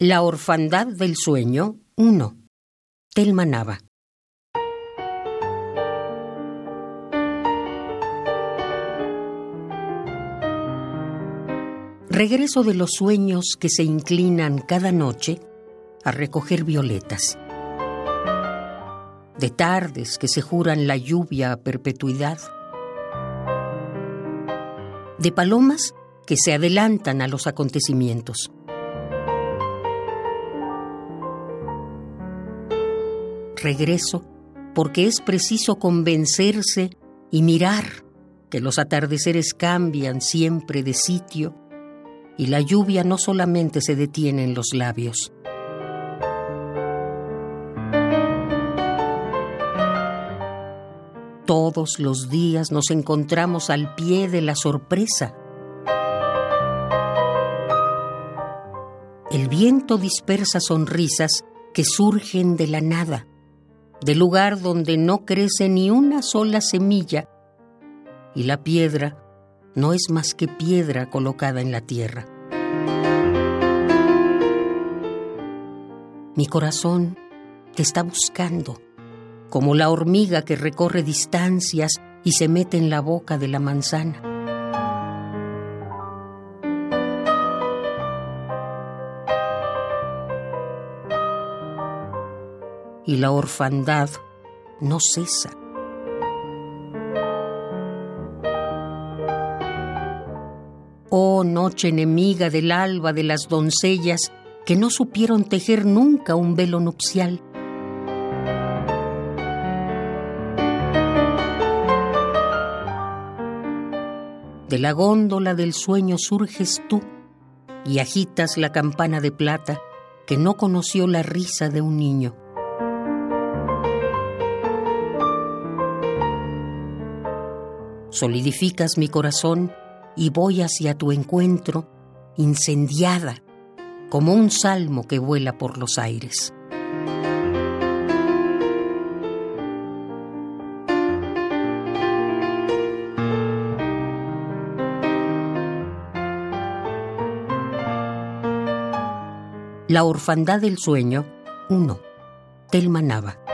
La orfandad del sueño 1. Thelma Nava. Regreso de los sueños que se inclinan cada noche a recoger violetas. De tardes que se juran la lluvia a perpetuidad. De palomas que se adelantan a los acontecimientos. Regreso, porque es preciso convencerse y mirar que los atardeceres cambian siempre de sitio y la lluvia no solamente se detiene en los labios. Todos los días nos encontramos al pie de la sorpresa. El viento dispersa sonrisas que surgen de la nada, del lugar donde no crece ni una sola semilla, y la piedra no es más que piedra colocada en la tierra. Mi corazón te está buscando, como la hormiga que recorre distancias y se mete en la boca de la manzana. Y la orfandad no cesa. Oh noche enemiga del alba de las doncellas que no supieron tejer nunca un velo nupcial. De la góndola del sueño surges tú y agitas la campana de plata que no conoció la risa de un niño. Solidificas mi corazón y voy hacia tu encuentro, incendiada, como un salmo que vuela por los aires. La orfandad del sueño 1. Thelma Nava.